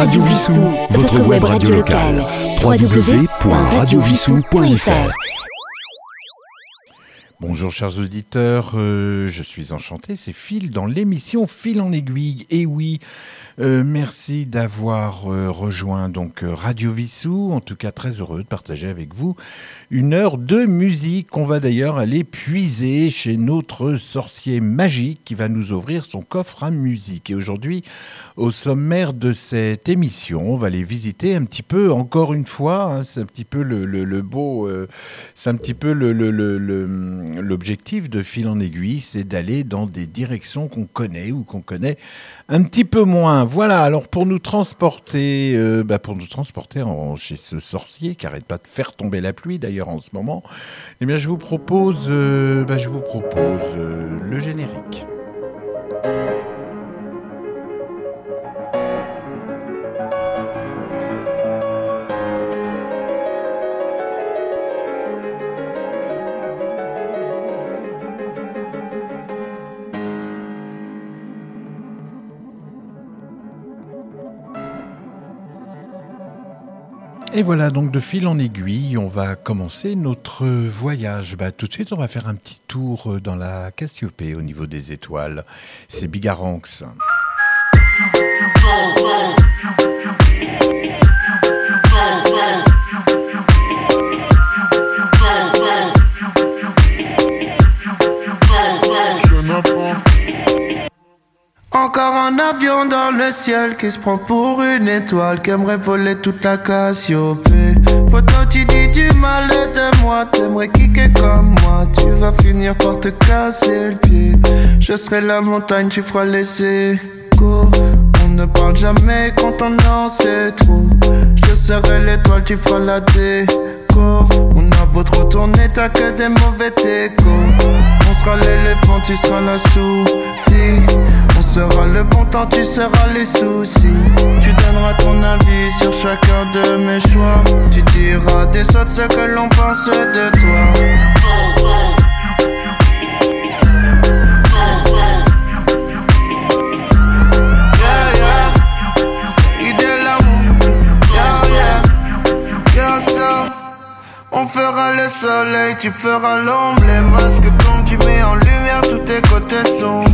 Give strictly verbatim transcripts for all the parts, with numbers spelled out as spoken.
Radio Wissous, votre web radio locale. w w w point radio wissous point f r. Bonjour chers auditeurs, euh, je suis enchanté, c'est Phil dans l'émission Phil en Aiguille. Et oui, euh, merci d'avoir euh, rejoint donc Radio Wissous, en tout cas très heureux de partager avec vous une heure de musique qu'on va d'ailleurs aller puiser chez notre sorcier magique qui va nous ouvrir son coffre à musique. Et aujourd'hui, au sommaire de cette émission, on va aller visiter un petit peu, encore une fois, hein, c'est un petit peu le, le, le beau, euh, c'est un petit peu le... le, le, le l'objectif de Fil en Aiguille, c'est d'aller dans des directions qu'on connaît ou qu'on connaît un petit peu moins. Voilà, alors pour nous transporter, euh, bah pour nous transporter en, chez ce sorcier qui n'arrête pas de faire tomber la pluie d'ailleurs en ce moment, eh bien je vous propose, euh, bah je vous propose euh, le générique. Et voilà, donc de fil en aiguille, on va commencer notre voyage. Bah, tout de suite, on va faire un petit tour dans la Cassiopée au niveau des étoiles. C'est Bigaranx. Encore un avion dans le ciel qui se prend pour une étoile, qui aimerait voler toute la Cassiopée. Poto, tu dis du mal de moi, t'aimerais kicker comme moi, tu vas finir par te casser le pied. Je serai la montagne, tu feras laisser go. On ne parle jamais quand on en sait trop. Je serai l'étoile, tu feras la déco. On a beau te retourner, t'as que des mauvais décos. On sera l'éléphant, tu seras la souris. On sera le bon temps, tu seras les soucis. Tu donneras ton avis sur chacun de mes choix. Tu diras des autres ce que l'on pense de toi. On fera le soleil, tu feras l'ombre. Les masques tombent, tu mets en lumière tous tes côtés sombres.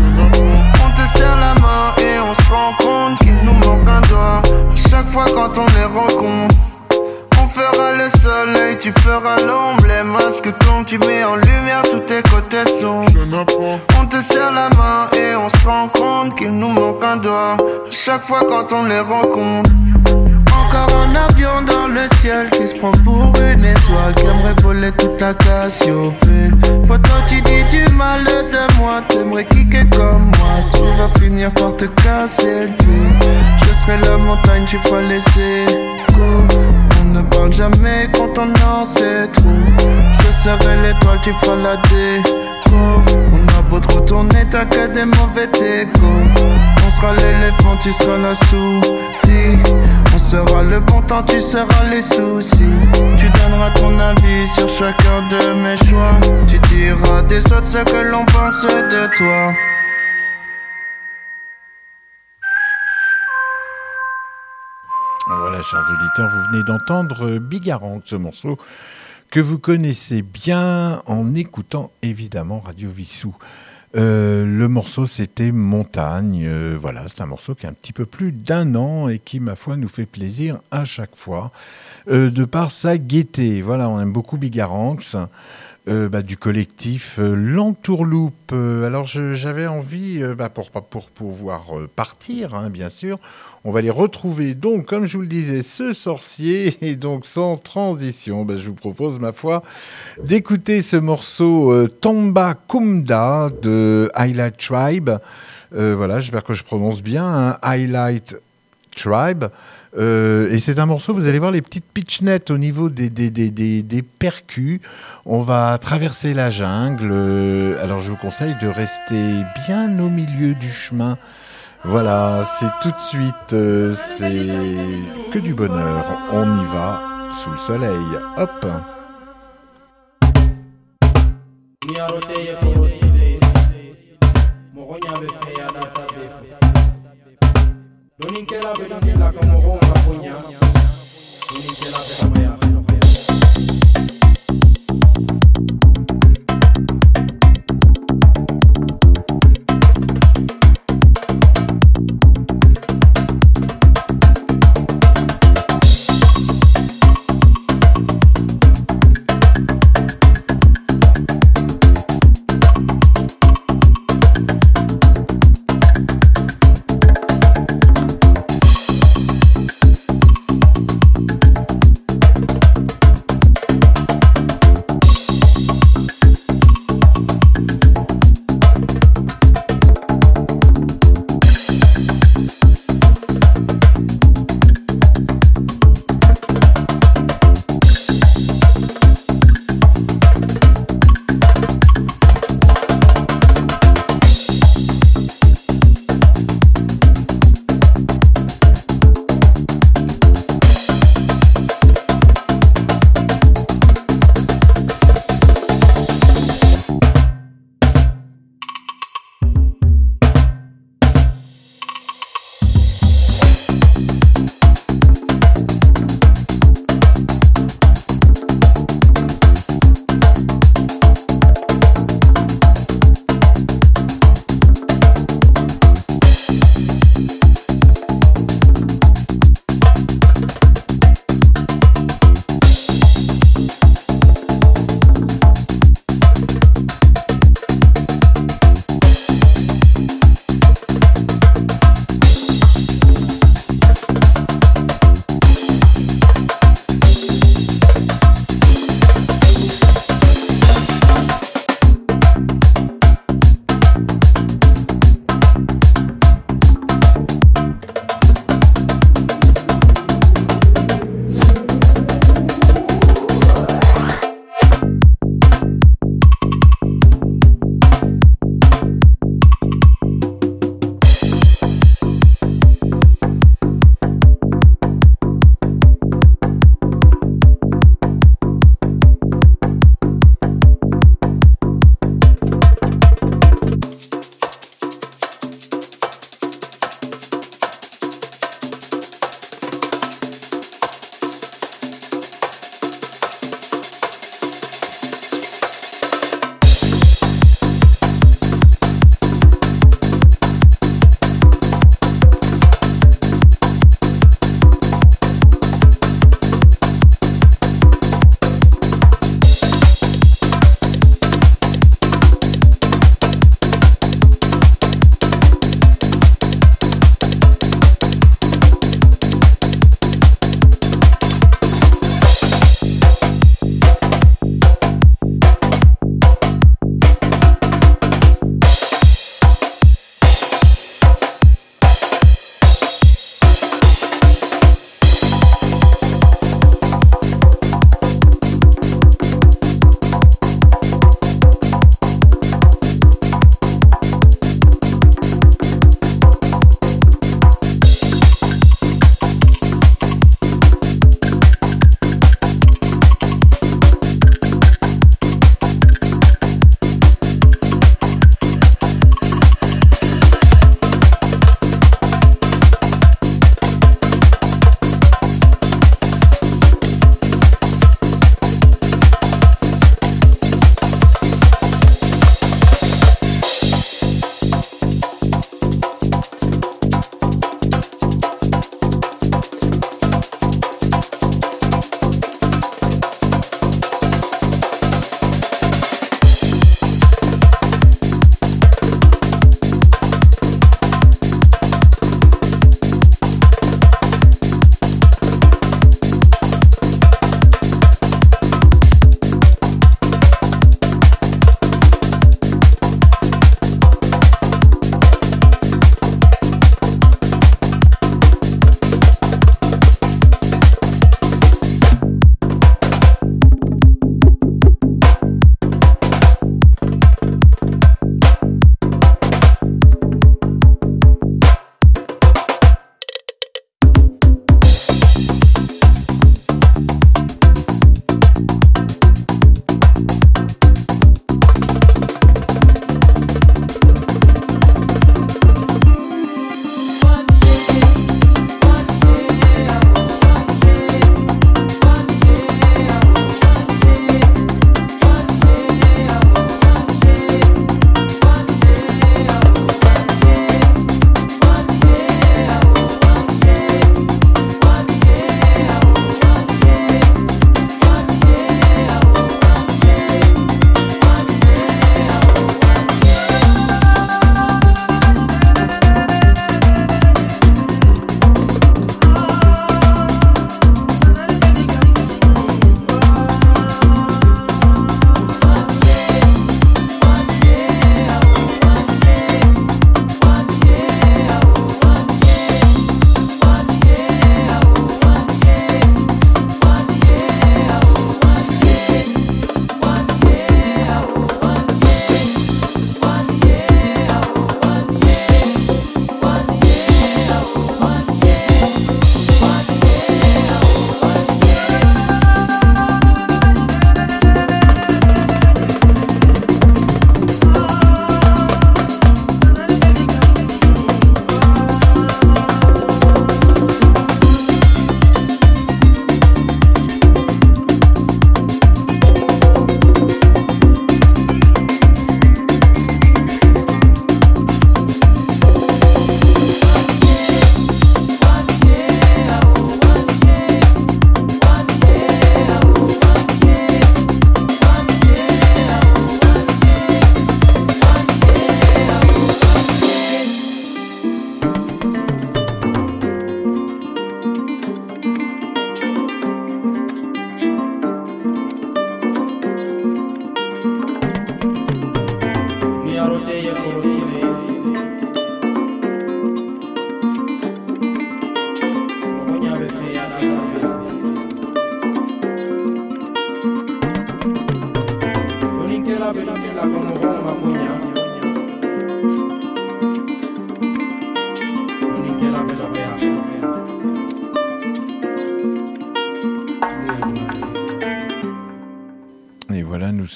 On te serre la main et on se rend compte qu'il nous manque un doigt à chaque fois quand on les rencontre. On fera le soleil, tu feras l'ombre. Les masques tombent, tu mets en lumière tous tes côtés sombres. On te serre la main et on se rend compte qu'il nous manque un doigt à chaque fois quand on les rencontre. Encore un avion dans le ciel qui se prend pour une étoile, qui aimerait voler toute la Cassiopée. Poto, tu dis du mal de moi, t'aimerais kicker comme moi, tu vas finir par te casser le pied. Je serai la montagne, tu feras laisser go. On ne parle jamais quand on en sait trop. Je serai l'étoile, tu feras la déco. On a beau te retourner, t'as que des mauvais décos. On sera l'éléphant, tu seras la souris. On sera le bon temps, tu seras les soucis. Tu donneras ton avis sur chacun de mes choix. Tu diras des autres ce que l'on pense de toi. Voilà, chers auditeurs, vous venez d'entendre Bigaranx, ce morceau que vous connaissez bien en écoutant évidemment Radio Wissous. Euh, le morceau, c'était Montagne. Euh, voilà, c'est un morceau qui a un petit peu plus d'un an et qui, ma foi, nous fait plaisir à chaque fois euh, de par sa gaieté. Voilà, on aime beaucoup Bigaranx. Euh, bah, du collectif euh, L'Entourloupe. Euh, alors je, j'avais envie, euh, bah, pour, pour pouvoir euh, partir, hein, bien sûr, on va les retrouver. Donc, comme je vous le disais, ce sorcier, et donc sans transition, bah, je vous propose, ma foi, d'écouter ce morceau euh, Tambakunda de Highlight Tribe. Euh, voilà, j'espère que je prononce bien, hein, Highlight Tribe. Euh, et c'est un morceau, vous allez voir les petites pitchnettes au niveau des, des, des, des, des percus. On va traverser la jungle. Euh, alors je vous conseille de rester bien au milieu du chemin. Voilà, c'est tout de suite, euh, c'est que du bonheur. On y va sous le soleil. Hop.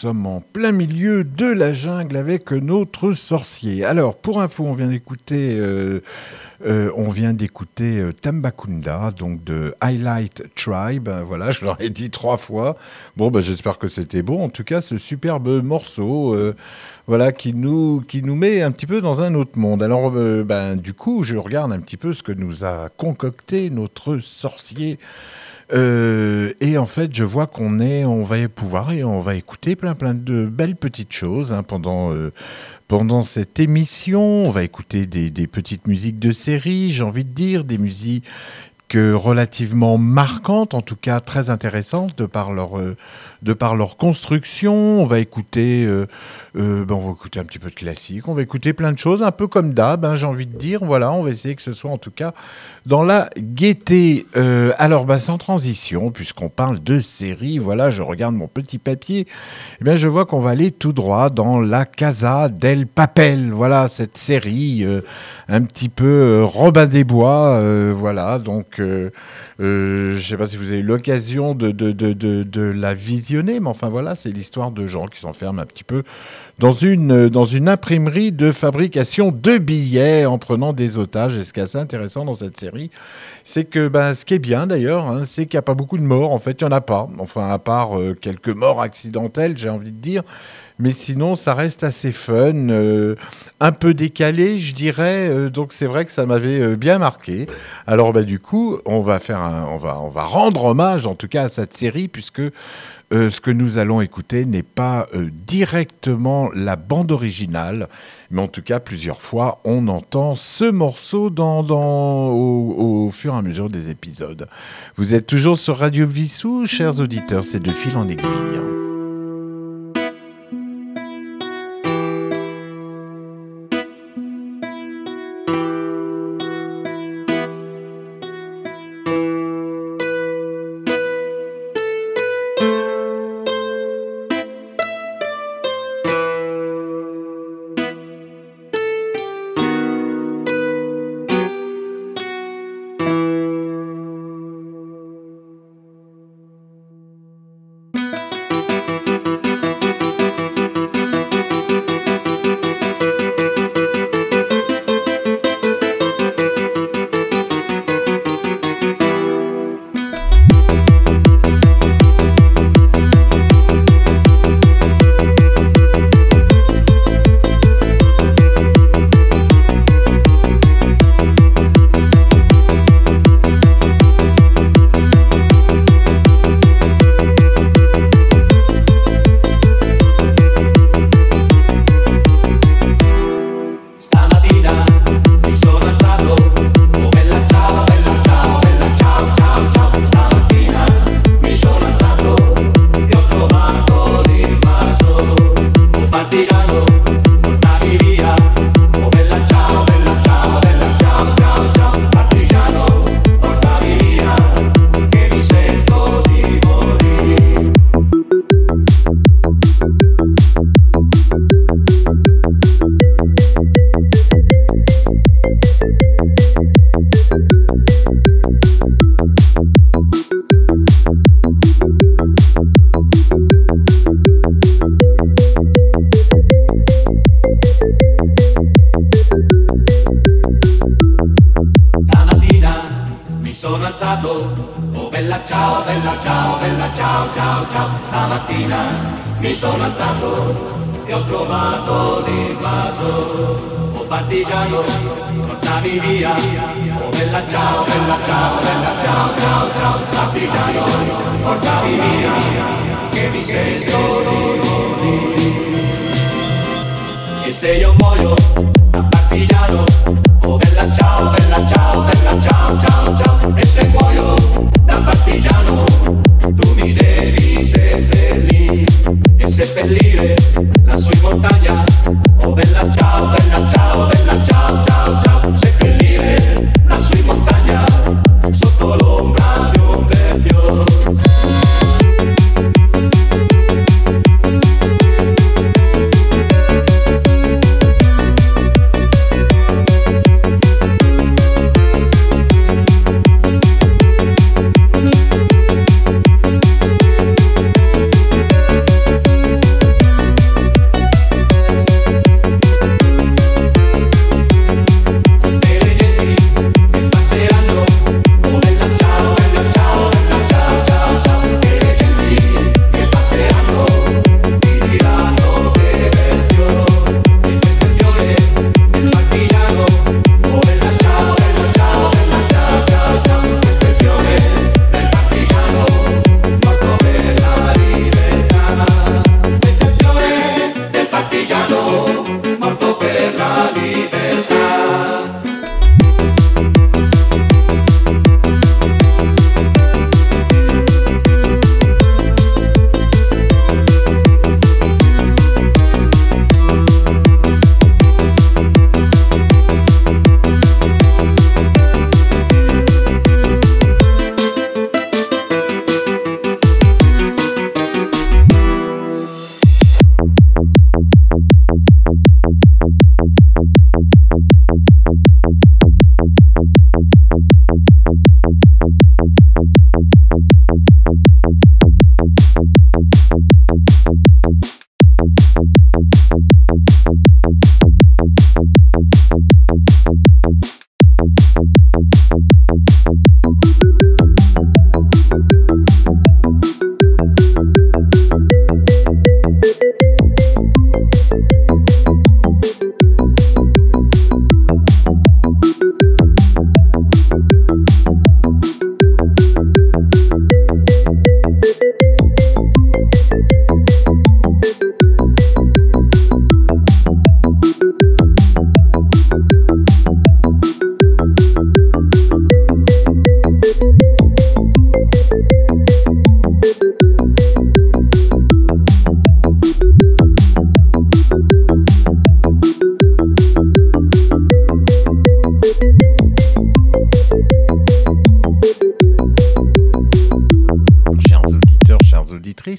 sommes en plein milieu de la jungle avec notre sorcier. Alors, pour info, on vient d'écouter, euh, euh, on vient d'écouter euh, Tambakunda, donc de Highlight Tribe. Voilà, je l'aurais dit trois fois. Bon, bah, j'espère que c'était bon. En tout cas, ce superbe morceau, euh, voilà, qui nous qui nous met un petit peu dans un autre monde. Alors, euh, ben, du coup, je regarde un petit peu ce que nous a concocté notre sorcier. Euh, et en fait, je vois qu'on est, on va pouvoir et on va écouter plein plein de belles petites choses hein, pendant euh, pendant cette émission. On va écouter des, des petites musiques de série, j'ai envie de dire, des musiques relativement marquantes, en tout cas très intéressantes de par leur euh, de par leur construction. On va écouter, euh, euh, ben on va écouter un petit peu de classique, on va écouter plein de choses, un peu comme d'hab, hein, j'ai envie de dire. Voilà, on va essayer que ce soit en tout cas dans la gaieté. Euh, alors, bah, sans transition, puisqu'on parle de série, voilà, je regarde mon petit papier, eh bien, je vois qu'on va aller tout droit dans la Casa del Papel. Voilà, cette série euh, un petit peu euh, Robin des Bois, euh, voilà, donc Euh, euh, je ne sais pas si vous avez eu l'occasion de, de, de, de, de la visionner, mais enfin voilà, c'est l'histoire de gens qui s'enferment un petit peu dans une, dans une imprimerie de fabrication de billets en prenant des otages. Et ce qui est assez intéressant dans cette série, c'est que ben, ce qui est bien d'ailleurs, hein, c'est qu'il n'y a pas beaucoup de morts. En fait, il n'y en a pas. Enfin, à part euh, quelques morts accidentelles, j'ai envie de dire. Mais sinon, ça reste assez fun, euh, un peu décalé, je dirais. Euh, donc, c'est vrai que ça m'avait euh, bien marqué. Alors, bah, du coup, on va faire, un, on va, on va rendre hommage, en tout cas, à cette série, puisque euh, ce que nous allons écouter n'est pas euh, directement la bande originale, mais en tout cas, plusieurs fois, on entend ce morceau dans, dans, au, au fur et à mesure des épisodes. Vous êtes toujours sur Radio Wissous, chers auditeurs, c'est de fil en aiguille.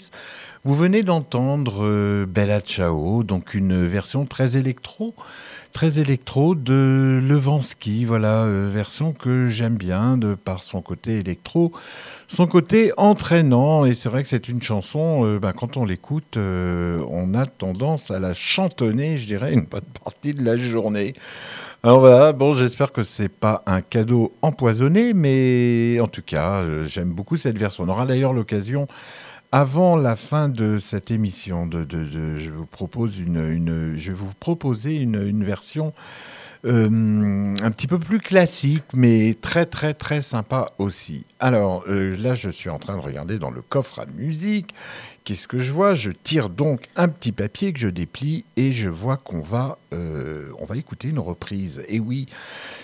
auditrices. Vous venez d'entendre euh, Bella Ciao, donc une version très électro, très électro de Levanski, voilà, euh, version que j'aime bien de par son côté électro, son côté entraînant. Et c'est vrai que c'est une chanson, euh, bah, quand on l'écoute, euh, on a tendance à la chantonner, je dirais, une bonne partie de la journée. Alors voilà, bon, j'espère que c'est pas un cadeau empoisonné, mais en tout cas, euh, j'aime beaucoup cette version. On aura d'ailleurs l'occasion... Avant la fin de cette émission, de, de, de, je, vous propose une, une, je vais vous proposer une, une version euh, un petit peu plus classique, mais très très très sympa aussi. Alors euh, là, je suis en train de regarder dans le coffre à musique. Qu'est-ce que je vois? Je tire donc un petit papier que je déplie et je vois qu'on va, euh, on va écouter une reprise. Et oui,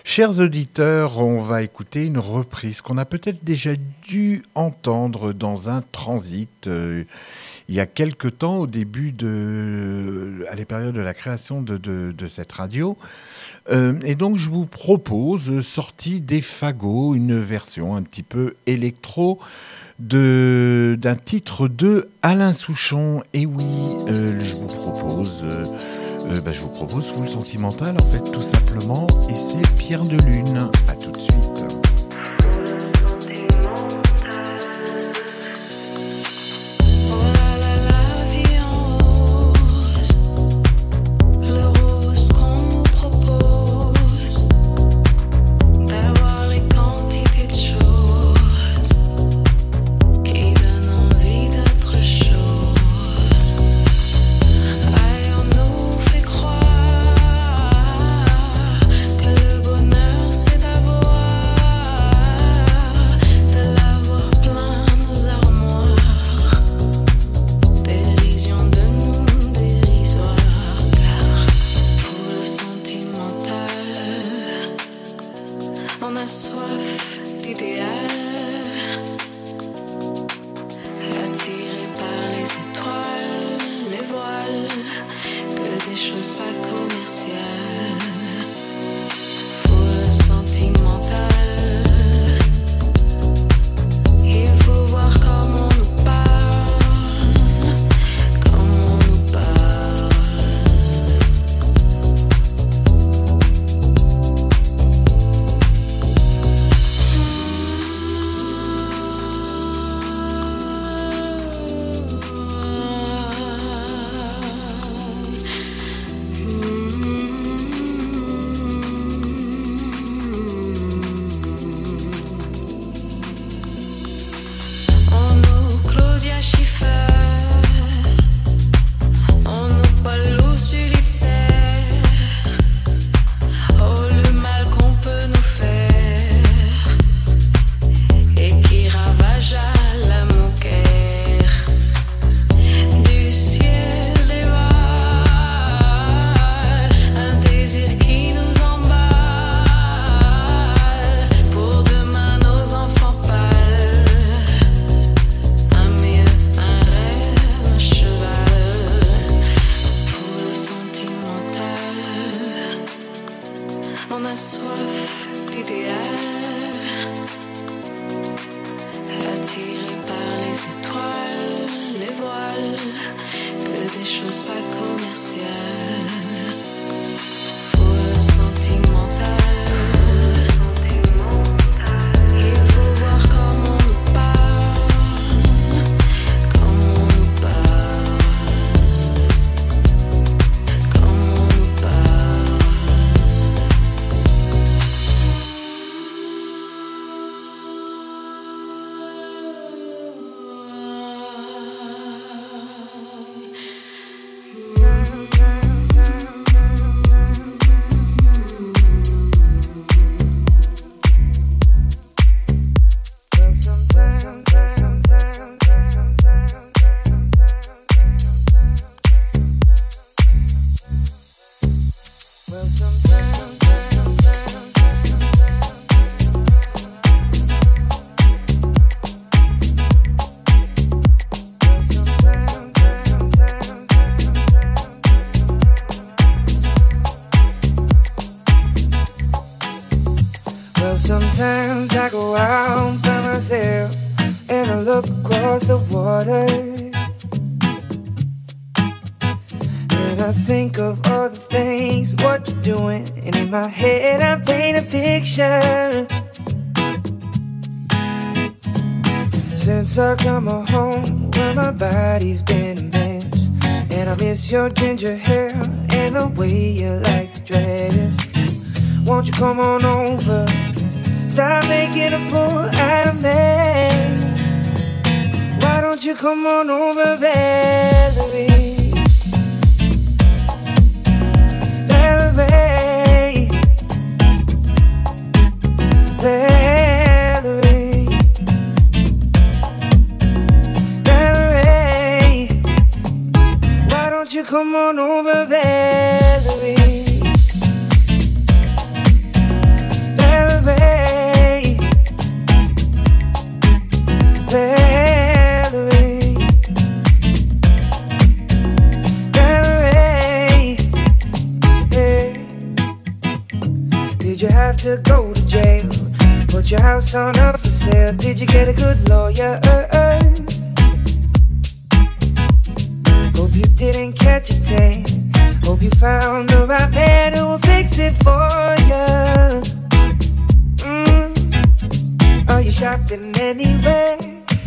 chers auditeurs, on va écouter une reprise qu'on a peut-être déjà dû entendre dans un transit euh, il y a quelque temps, au début de, à la période de la création de, de, de cette radio. Euh, et donc, je vous propose, sortie des fagots, une version un petit peu électro, De, d'un titre de Alain Souchon. Et oui, euh, je vous propose, euh, euh, bah, je vous propose Foule Sentimentale, en fait, tout simplement. Et c'est Pierre de Lune. À tout de suite. Sometimes I go out by myself and I look across the water think of all the things, what you're doing. And in my head I paint a picture. Since I come home, where my body's been in bands, and I miss your ginger hair and the way you like to dress. Won't you come on over, stop making a fool out of me. Why don't you come on over, Valerie? Valerie, Valerie, Valerie, why don't you come on over, Valerie? Valerie, Valerie. Did you have to go to jail? Put your house on up for sale? Did you get a good lawyer? Hope you didn't catch a tan. Hope you found the right man who will fix it for you. Mm. Are you shopping anywhere?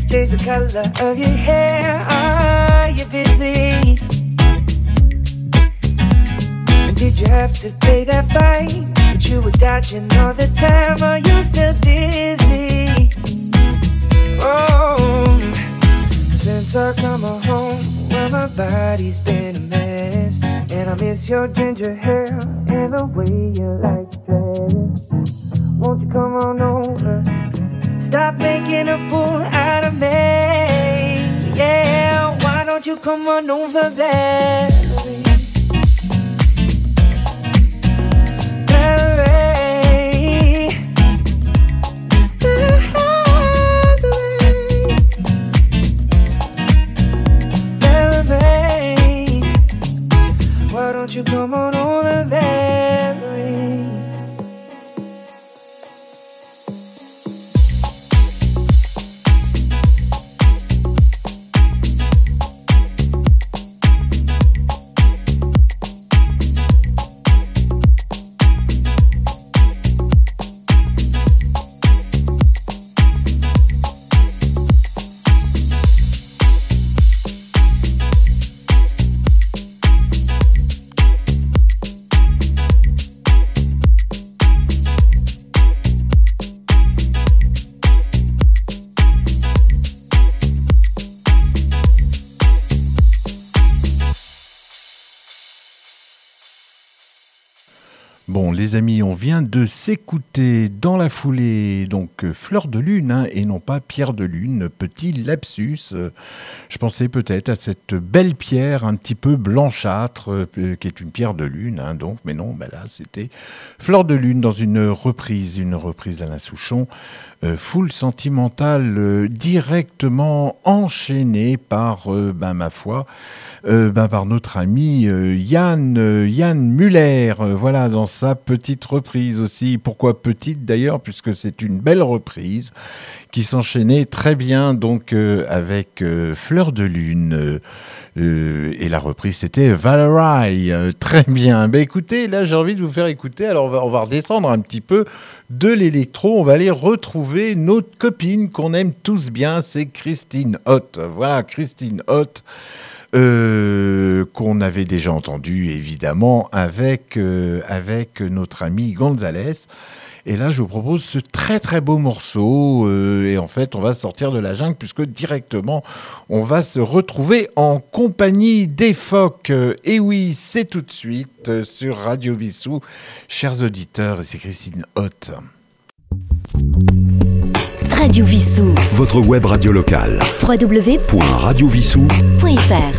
Change the color of your hair. Are you busy? Did you have to pay that fine? But you were dodging all the time. Are you still dizzy? Oh, since I come home, well, my body's been a mess. And I miss your ginger hair and the way you like to dress. Won't you come on over? Stop making a fool out of me. Yeah, why don't you come on over, Valerie? You come on over, Valerie. Les amis, on vient de s'écouter dans la foulée, donc Fleur de Lune hein, et non pas Pierre de Lune, petit lapsus. Euh, je pensais peut-être à cette belle pierre un petit peu blanchâtre euh, qui est une pierre de lune, hein, donc, mais non, bah là c'était Fleur de Lune dans une reprise, une reprise d'Alain Souchon. Euh, Foule Sentimentale euh, directement enchaînée par, euh, ben, ma foi, euh, ben, par notre ami euh, Yann, euh, Yann Muller, euh, voilà, dans sa petite reprise aussi. Pourquoi petite d'ailleurs, puisque c'est une belle reprise qui s'enchaînait très bien donc, euh, avec euh, Fleur de Lune. Euh, Euh, et la reprise c'était Valerie, euh, très bien. Ben écoutez, là j'ai envie de vous faire écouter. Alors on va, on va redescendre un petit peu de l'électro. On va aller retrouver notre copine qu'on aime tous bien, c'est Christine Hoth. Voilà Christine Hoth euh, qu'on avait déjà entendue évidemment avec euh, avec notre ami Gonzales. Et là, je vous propose ce très très beau morceau. Euh, et en fait, on va sortir de la jungle puisque directement, on va se retrouver en compagnie des phoques. Et oui, c'est tout de suite sur Radio Wissous. Chers auditeurs, c'est Christine Hoth. Radio Wissous. Votre web radio locale. w w w point radio wissous point f r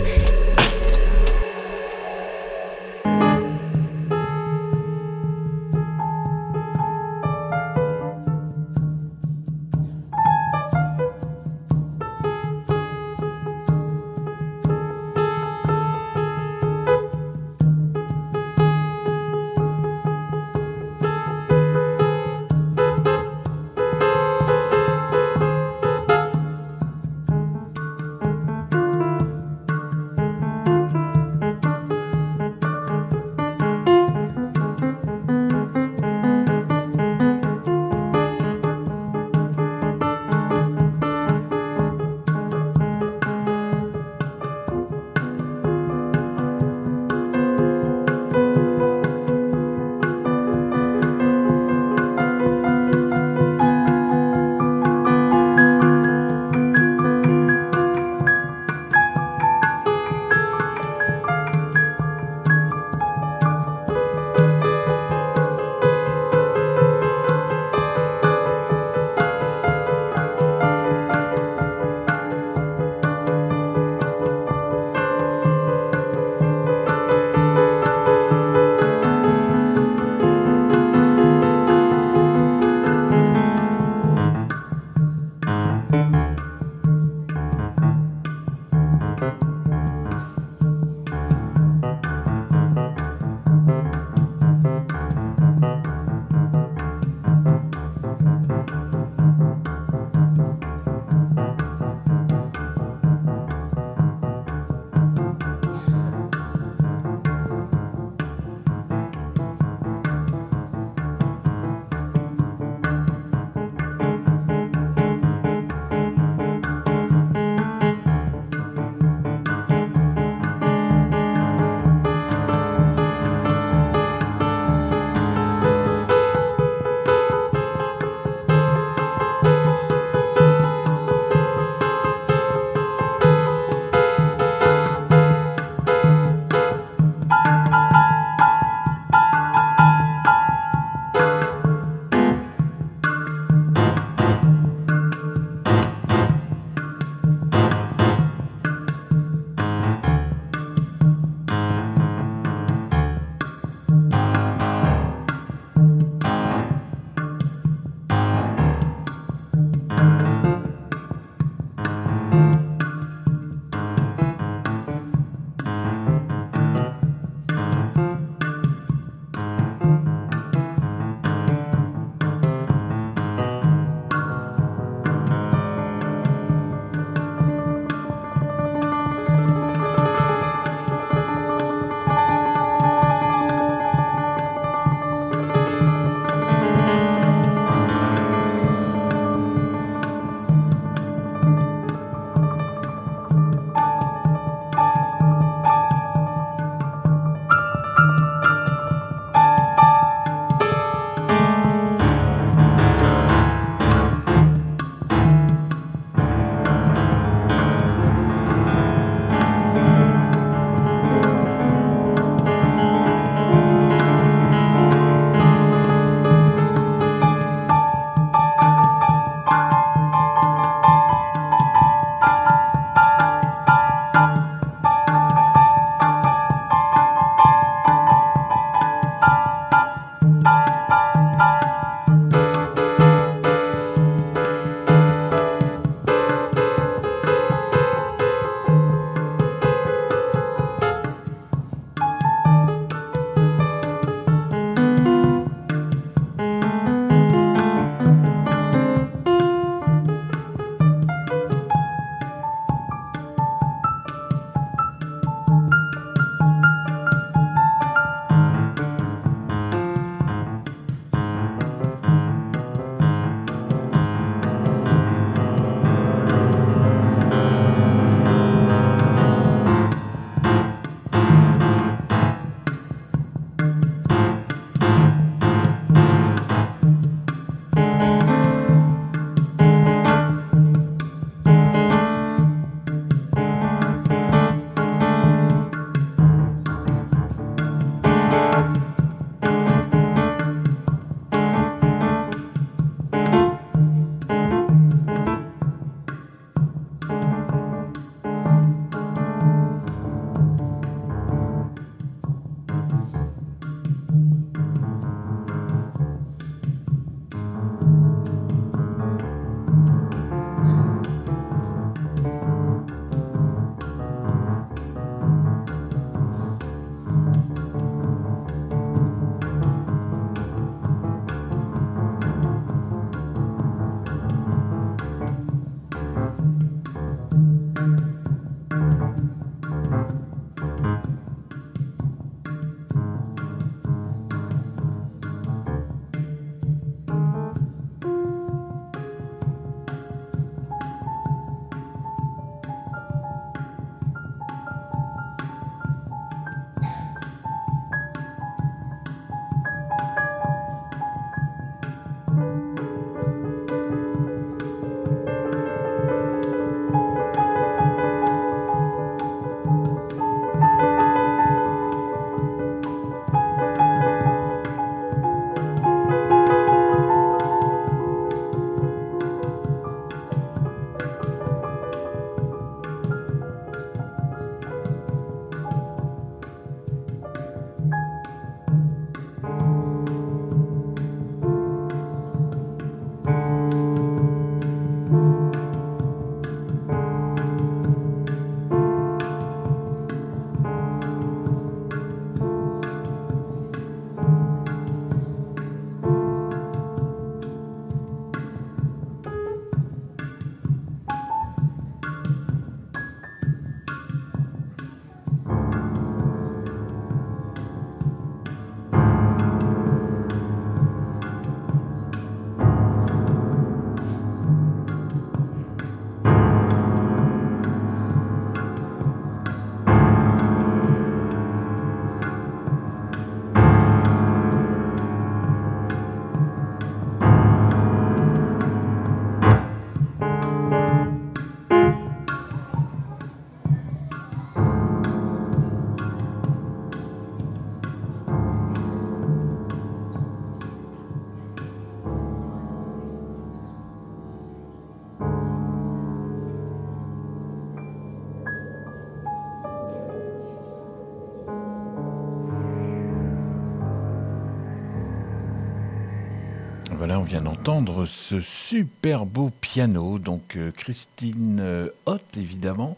vient d'entendre ce super beau piano, donc Christine Hoth évidemment,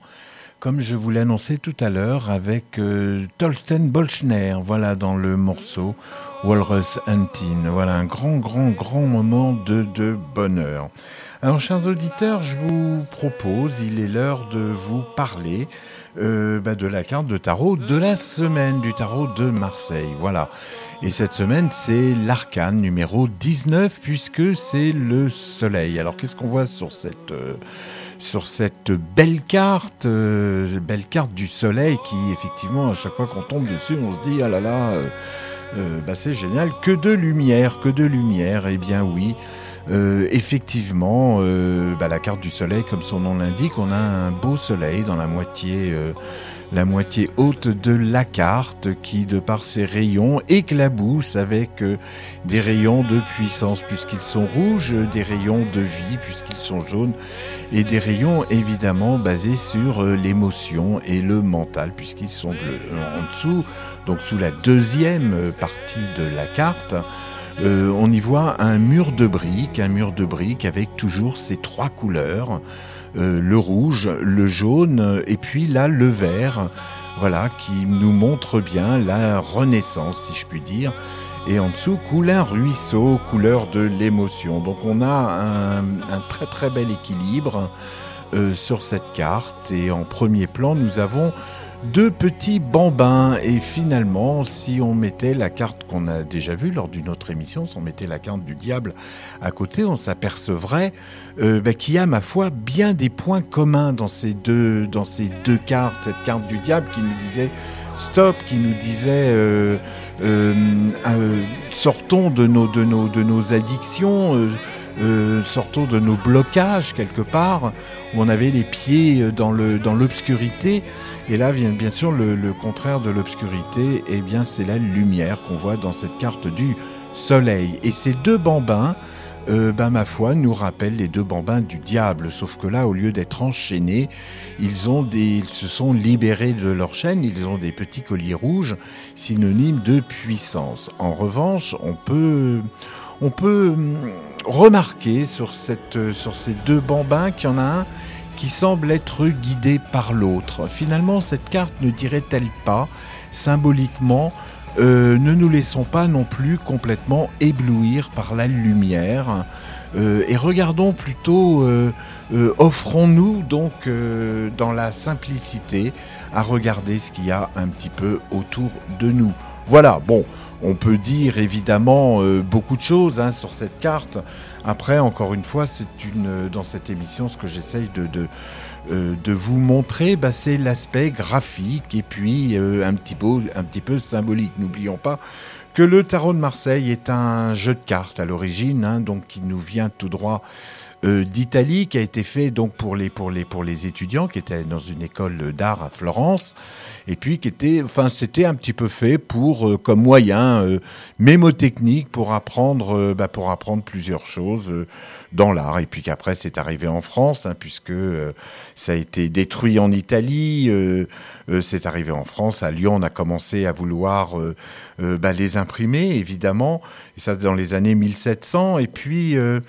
comme je vous l'annonçais tout à l'heure, avec euh, Tolsten Bolchner, voilà, dans le morceau Walrus Antin. Voilà un grand, grand, grand moment de, de bonheur. Alors, chers auditeurs, je vous propose, il est l'heure de vous parler euh, bah, de la carte de tarot de la semaine, du tarot de Marseille, voilà. Et cette semaine, c'est l'arcane numéro dix-neuf, puisque c'est le soleil. Alors, qu'est-ce qu'on voit sur cette... Euh, sur cette belle carte, euh, belle carte du soleil qui, effectivement, à chaque fois qu'on tombe dessus, on se dit « Ah là là, euh, euh, bah c'est génial, que de lumière, que de lumière !» Eh bien oui, euh, effectivement, euh, bah la carte du soleil, comme son nom l'indique, on a un beau soleil dans la moitié... Euh, la moitié haute de la carte qui, de par ses rayons, éclabousse avec des rayons de puissance puisqu'ils sont rouges, des rayons de vie puisqu'ils sont jaunes et des rayons évidemment basés sur l'émotion et le mental puisqu'ils sont bleus. En dessous, donc sous la deuxième partie de la carte, euh, on y voit un mur de briques, un mur de briques avec toujours ces trois couleurs. Euh, le rouge, le jaune et puis là le vert, voilà, qui nous montre bien la renaissance, si je puis dire. Et en dessous coule un ruisseau, couleur de l'émotion. Donc on a un, un très très bel équilibre euh, sur cette carte. Et en premier plan, nous avons deux petits bambins. Et finalement, si on mettait la carte qu'on a déjà vue lors d'une autre émission, si on mettait la carte du diable à côté, on s'apercevrait euh, bah, qu'il y a, ma foi, bien des points communs dans ces deux, dans ces deux cartes. Cette carte du diable qui nous disait stop, qui nous disait euh, euh, euh, sortons de nos, de nos, de nos addictions, euh, Euh, sortons de nos blocages quelque part, où on avait les pieds dans, le, dans l'obscurité. Et là, bien, bien sûr, le, le contraire de l'obscurité, eh bien, c'est la lumière qu'on voit dans cette carte du soleil. Et ces deux bambins, euh, ben, ma foi, nous rappellent les deux bambins du diable. Sauf que là, au lieu d'être enchaînés, ils, ont des, ils se sont libérés de leur chaîne, ils ont des petits colliers rouges, synonymes de puissance. En revanche, on peut... On peut remarquer sur, cette, sur ces deux bambins qu'il y en a un qui semble être guidé par l'autre. Finalement, cette carte ne dirait-elle pas, symboliquement, euh, ne nous laissons pas non plus complètement éblouir par la lumière euh, et regardons plutôt, euh, euh, offrons-nous donc euh, dans la simplicité à regarder ce qu'il y a un petit peu autour de nous. Voilà, bon... On peut dire évidemment euh, beaucoup de choses hein, sur cette carte. Après, encore une fois, c'est une euh, dans cette émission, ce que j'essaye de, de, euh, de vous montrer, bah, c'est l'aspect graphique et puis euh, un petit peu, un petit peu symbolique. N'oublions pas que le tarot de Marseille est un jeu de cartes à l'origine, hein, donc qui nous vient tout droit euh, d'Italie, qui a été fait donc pour les, pour les, pour les étudiants qui étaient dans une école d'art à Florence. Et puis, qui était, enfin, c'était un petit peu fait pour, euh, comme moyen euh, mémotechnique pour apprendre, euh, bah, pour apprendre plusieurs choses euh, dans l'art. Et puis qu'après, c'est arrivé en France, hein, puisque euh, ça a été détruit en Italie. Euh, euh, c'est arrivé en France. À Lyon, on a commencé à vouloir euh, euh, bah, les imprimer, évidemment. Et ça, dans les années mille sept cents. Et puis, euh,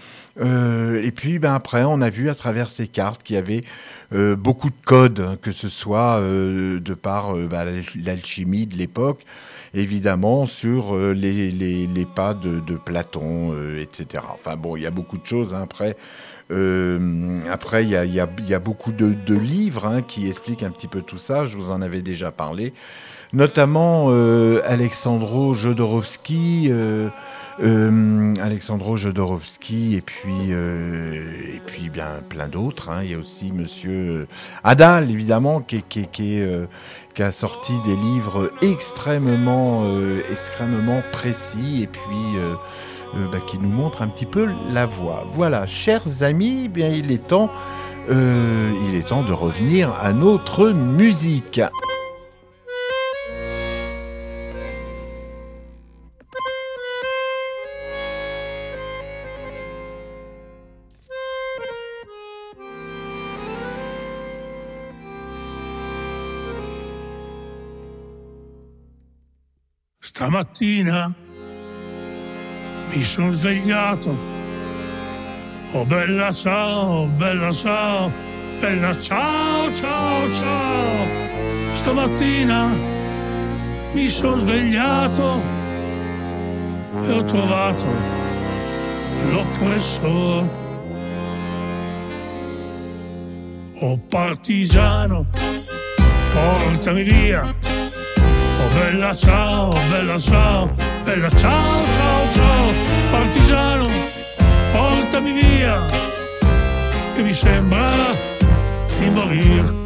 euh, et puis bah, après, on a vu à travers ces cartes qu'il y avait euh, beaucoup de codes, hein, que ce soit euh, de part Euh, bah, l'alchimie de l'époque, évidemment, sur euh, les, les, les pas de, de Platon, euh, et cetera. Enfin bon, il y a beaucoup de choses. Hein, après, euh, après, il y a, y a, y a beaucoup de, de livres hein, qui expliquent un petit peu tout ça. Je vous en avais déjà parlé. Notamment euh, Alexandro Jodorowsky, euh, euh, Alexandro Jodorowsky, et puis euh, et puis bien plein d'autres. Hein. Il y a aussi Monsieur Adal, évidemment, qui qui qui, euh, qui a sorti des livres extrêmement euh, extrêmement précis, et puis euh, euh, bah, qui nous montre un petit peu la voie. Voilà, chers amis, bien il est temps euh, il est temps de revenir à notre musique. Stamattina mi sono svegliato Oh bella ciao, bella ciao, bella ciao, ciao, ciao. Stamattina mi sono svegliato e ho trovato l'oppressore. Oh partigiano, portami via. Oh bella ciao, bella ciao, bella ciao, ciao, ciao. Partigiano, portami via, che mi sembra di morire.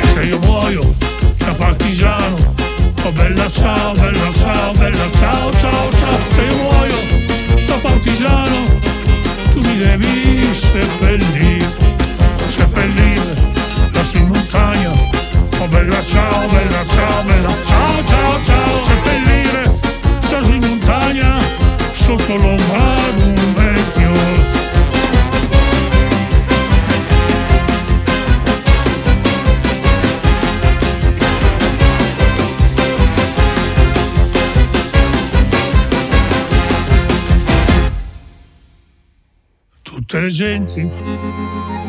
E se io muoio da partigiano, oh bella ciao, bella ciao, bella ciao, ciao, ciao. Se io muoio da partigiano, tu mi devi seppellire, seppellire la sua montagna. Oh bella ciao, bella ciao, bella ciao, ciao, ciao. Seppellire la sua montagna sotto l'ombra d'un bel fiore. Tutte le genti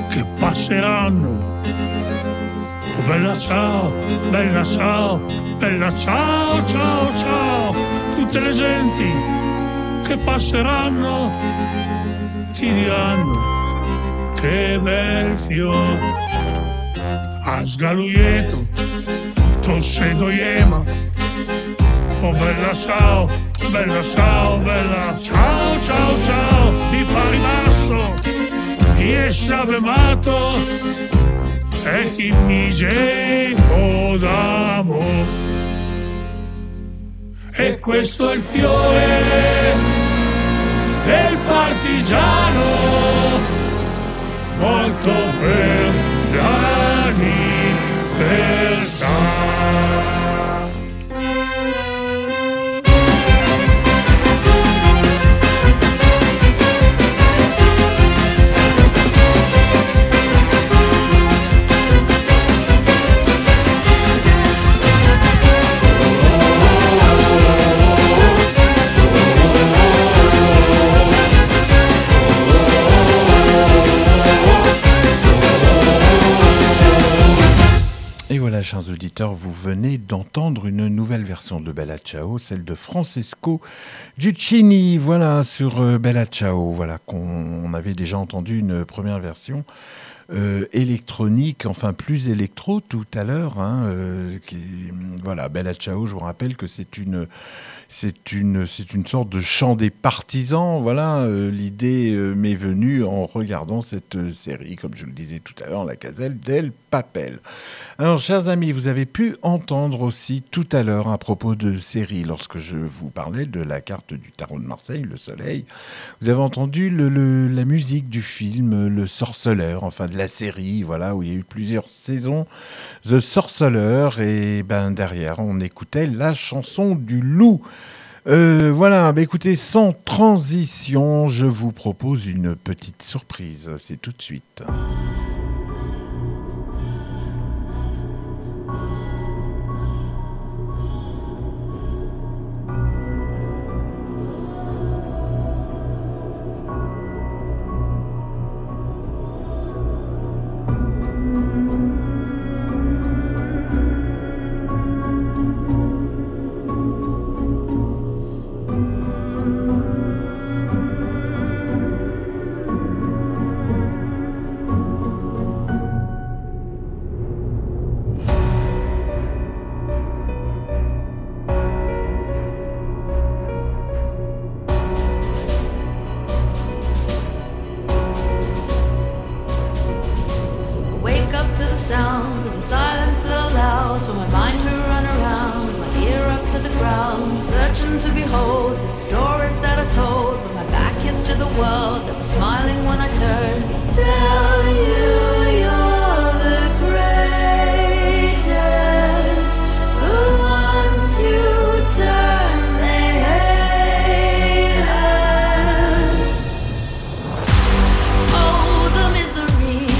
che passeranno, oh bella ciao, bella ciao, bella ciao, ciao, ciao. Tutte le genti che passeranno ti diranno che bel fiore. Asgaluieto, tossedoiema, oh bella ciao, bella ciao, bella ciao, ciao, ciao. Di pari basso, io sape mato, e ti pige o d'amore. E questo è il fiore del partigiano, morto per la libertà. Chers auditeurs, vous venez d'entendre une nouvelle version de Bella Ciao, celle de Francesco Guccini, voilà, sur Bella Ciao, voilà, qu'on avait déjà entendu une première version euh, électronique, enfin plus électro tout à l'heure, hein, euh, qui, voilà, Bella Ciao, je vous rappelle que c'est une, c'est une, c'est une sorte de chant des partisans, voilà, euh, l'idée euh, m'est venue en regardant cette série, comme je le disais tout à l'heure, la Casa del Papel. Alors, chers amis, vous avez pu entendre aussi tout à l'heure à propos de séries, lorsque je vous parlais de la carte du tarot de Marseille, Le Soleil, vous avez entendu le, le, la musique du film Le Sorceleur, enfin de la série, voilà, où il y a eu plusieurs saisons, The Sorceleur, et ben derrière, on écoutait la chanson du loup. Euh, voilà, bah écoutez, sans transition, je vous propose une petite surprise, c'est tout de suite. The misery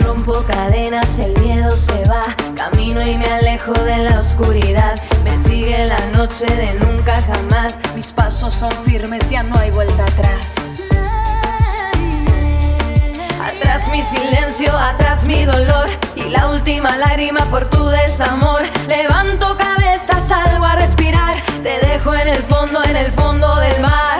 Rompo cadenas, el miedo se va. Camino y me alejo de la oscuridad. Me sigue la noche de nunca jamás. Mis pasos son firmes, ya no hay vuelta atrás. Atrás mi silencio, atrás mi dolor. Y la última lágrima por tu desamor. Levanto cabeza, salgo a respirar. Te dejo en el fondo, en el fondo del mar.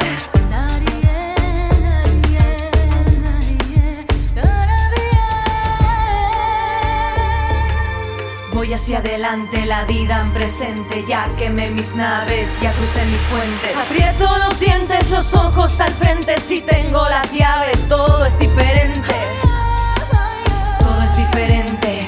Voy hacia adelante, la vida en presente. Ya quemé mis naves, ya crucé mis puentes. Aprieto los dientes, los ojos al frente. Si tengo las llaves, todo es diferente. Todo es diferente.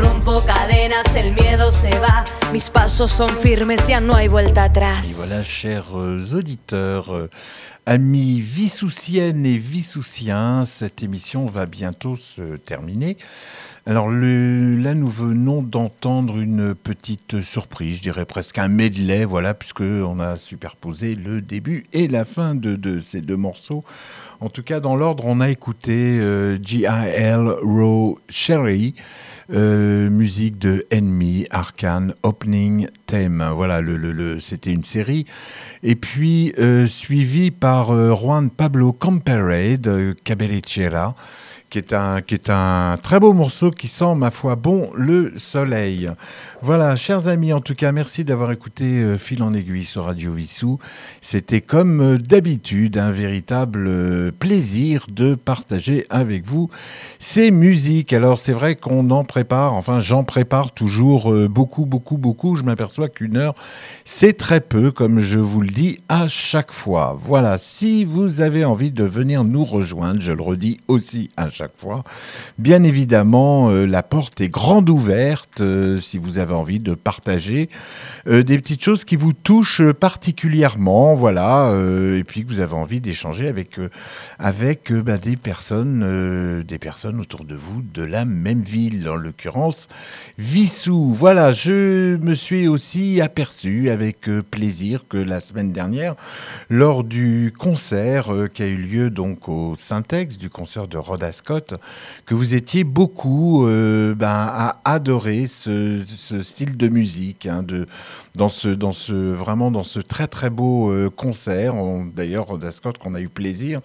Rompo cadenas, el miedo se va. Mis pasos son firmes, ya no hay vuelta atrás. Et voilà, chers auditeurs, amis vissousiennes et vissousiens, cette émission va bientôt se terminer. Alors le, là, nous venons d'entendre une petite surprise, je dirais presque un medley, voilà, puisqu'on a superposé le début et la fin de, de ces deux morceaux. En tout cas, dans l'ordre, on a écouté euh, G I L. Row Cherry, euh, musique de Enemy, Arcane, Opening Theme. Voilà, le, le, le, c'était une série. Et puis, euh, suivi par euh, Juan Pablo Campere de Cabelecera, qui est un, qui est un très beau morceau qui sent, ma foi, bon le soleil. Voilà, chers amis, en tout cas, merci d'avoir écouté Phil en Aiguille sur Radio Wissous. C'était comme d'habitude un véritable plaisir de partager avec vous ces musiques. Alors, c'est vrai qu'on en prépare, enfin, j'en prépare toujours beaucoup, beaucoup, beaucoup. Je m'aperçois qu'une heure, c'est très peu, comme je vous le dis à chaque fois. Voilà, si vous avez envie de venir nous rejoindre, je le redis aussi à chaque fois, bien évidemment, euh, la porte est grande ouverte euh, si vous avez envie de partager euh, des petites choses qui vous touchent particulièrement, voilà, euh, et puis que vous avez envie d'échanger avec, euh, avec euh, bah, des personnes, euh, des personnes autour de vous de la même ville, en l'occurrence Wissous. Voilà, je me suis aussi aperçu avec euh, plaisir que la semaine dernière, lors du concert euh, qui a eu lieu donc au Saint-Ex, du concert de Rodas, que vous étiez beaucoup euh, ben, à adorer ce, ce style de musique, hein, de, dans, ce, dans, ce, vraiment dans ce très très beau euh, concert. On, d'ailleurs, Rodas qu'on a eu plaisir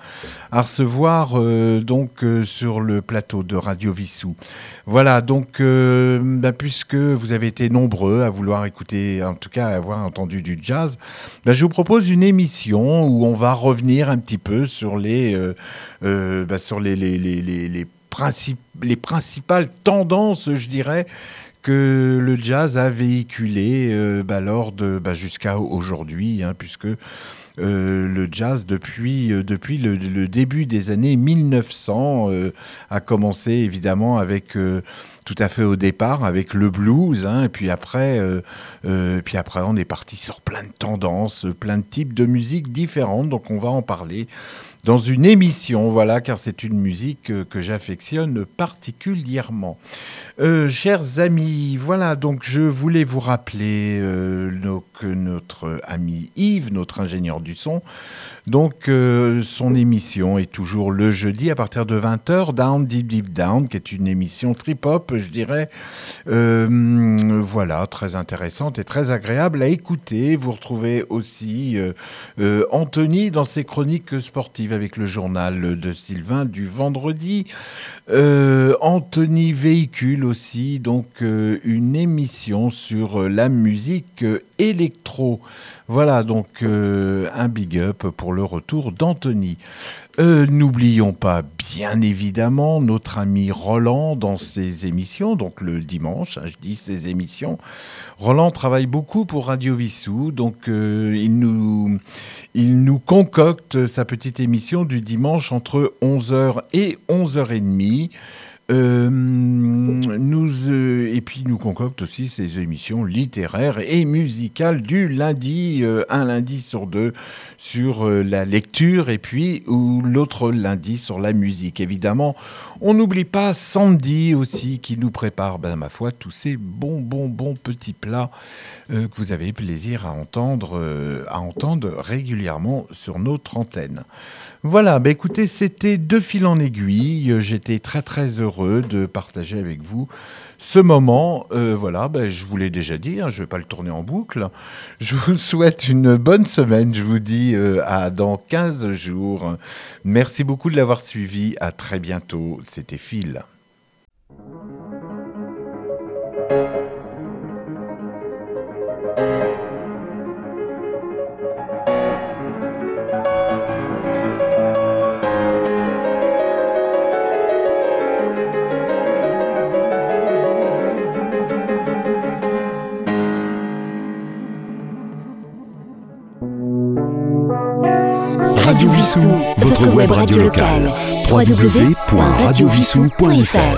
à recevoir euh, donc, euh, sur le plateau de Radio Wissous. Voilà, donc euh, ben, puisque vous avez été nombreux à vouloir écouter, en tout cas à avoir entendu du jazz, ben, je vous propose une émission où on va revenir un petit peu sur les, euh, euh, ben, sur les, les, les Les, les, princip- les principales tendances, je dirais, que le jazz a véhiculé euh, bah, lors de, bah, jusqu'à aujourd'hui, hein, puisque Euh, le jazz, depuis, euh, depuis le, le début des années mille neuf cents, euh, a commencé évidemment avec, euh, tout à fait au départ, avec le blues, hein, et puis après, euh, euh, puis après on est parti sur plein de tendances, plein de types de musiques différentes, donc on va en parler dans une émission, voilà, car c'est une musique que, que j'affectionne particulièrement. Euh, chers amis, voilà, donc je voulais vous rappeler euh, nos, que notre ami Yves, notre ingénieur du son. Donc, euh, son émission est toujours le jeudi à partir de vingt heures, Down Deep Deep Down, qui est une émission trip-hop, je dirais, euh, voilà, très intéressante et très agréable à écouter. Vous retrouvez aussi euh, euh, Anthony dans ses chroniques sportives avec le journal de Sylvain du vendredi. Euh, Anthony véhicule aussi donc euh, une émission sur la musique électro. Voilà, donc euh, un big up pour le retour d'Anthony. Euh, n'oublions pas, bien évidemment, notre ami Roland dans ses émissions, donc le dimanche, hein, je dis ses émissions. Roland travaille beaucoup pour Radio Wissous, donc euh, il, nous, il nous concocte sa petite émission du dimanche entre onze heures et onze heures trente. Euh, nous, euh, et puis nous concocte aussi ses émissions littéraires et musicales du lundi, euh, un lundi sur deux sur euh, la lecture et puis ou l'autre lundi sur la musique. Évidemment, on n'oublie pas Sandy aussi qui nous prépare, ben, ma foi, tous ces bons, bons, bons petits plats euh, que vous avez plaisir à entendre, euh, à entendre régulièrement sur notre antenne. Voilà, bah écoutez, c'était De Fil en Aiguille. J'étais très très heureux de partager avec vous ce moment. Euh, voilà, bah, je vous l'ai déjà dit, hein, je ne vais pas le tourner en boucle. Je vous souhaite une bonne semaine. Je vous dis euh, à dans quinze jours. Merci beaucoup de l'avoir suivi. À très bientôt. C'était Phil. Radio Wissous, votre web radio locale, w w w point radio wissous point f r.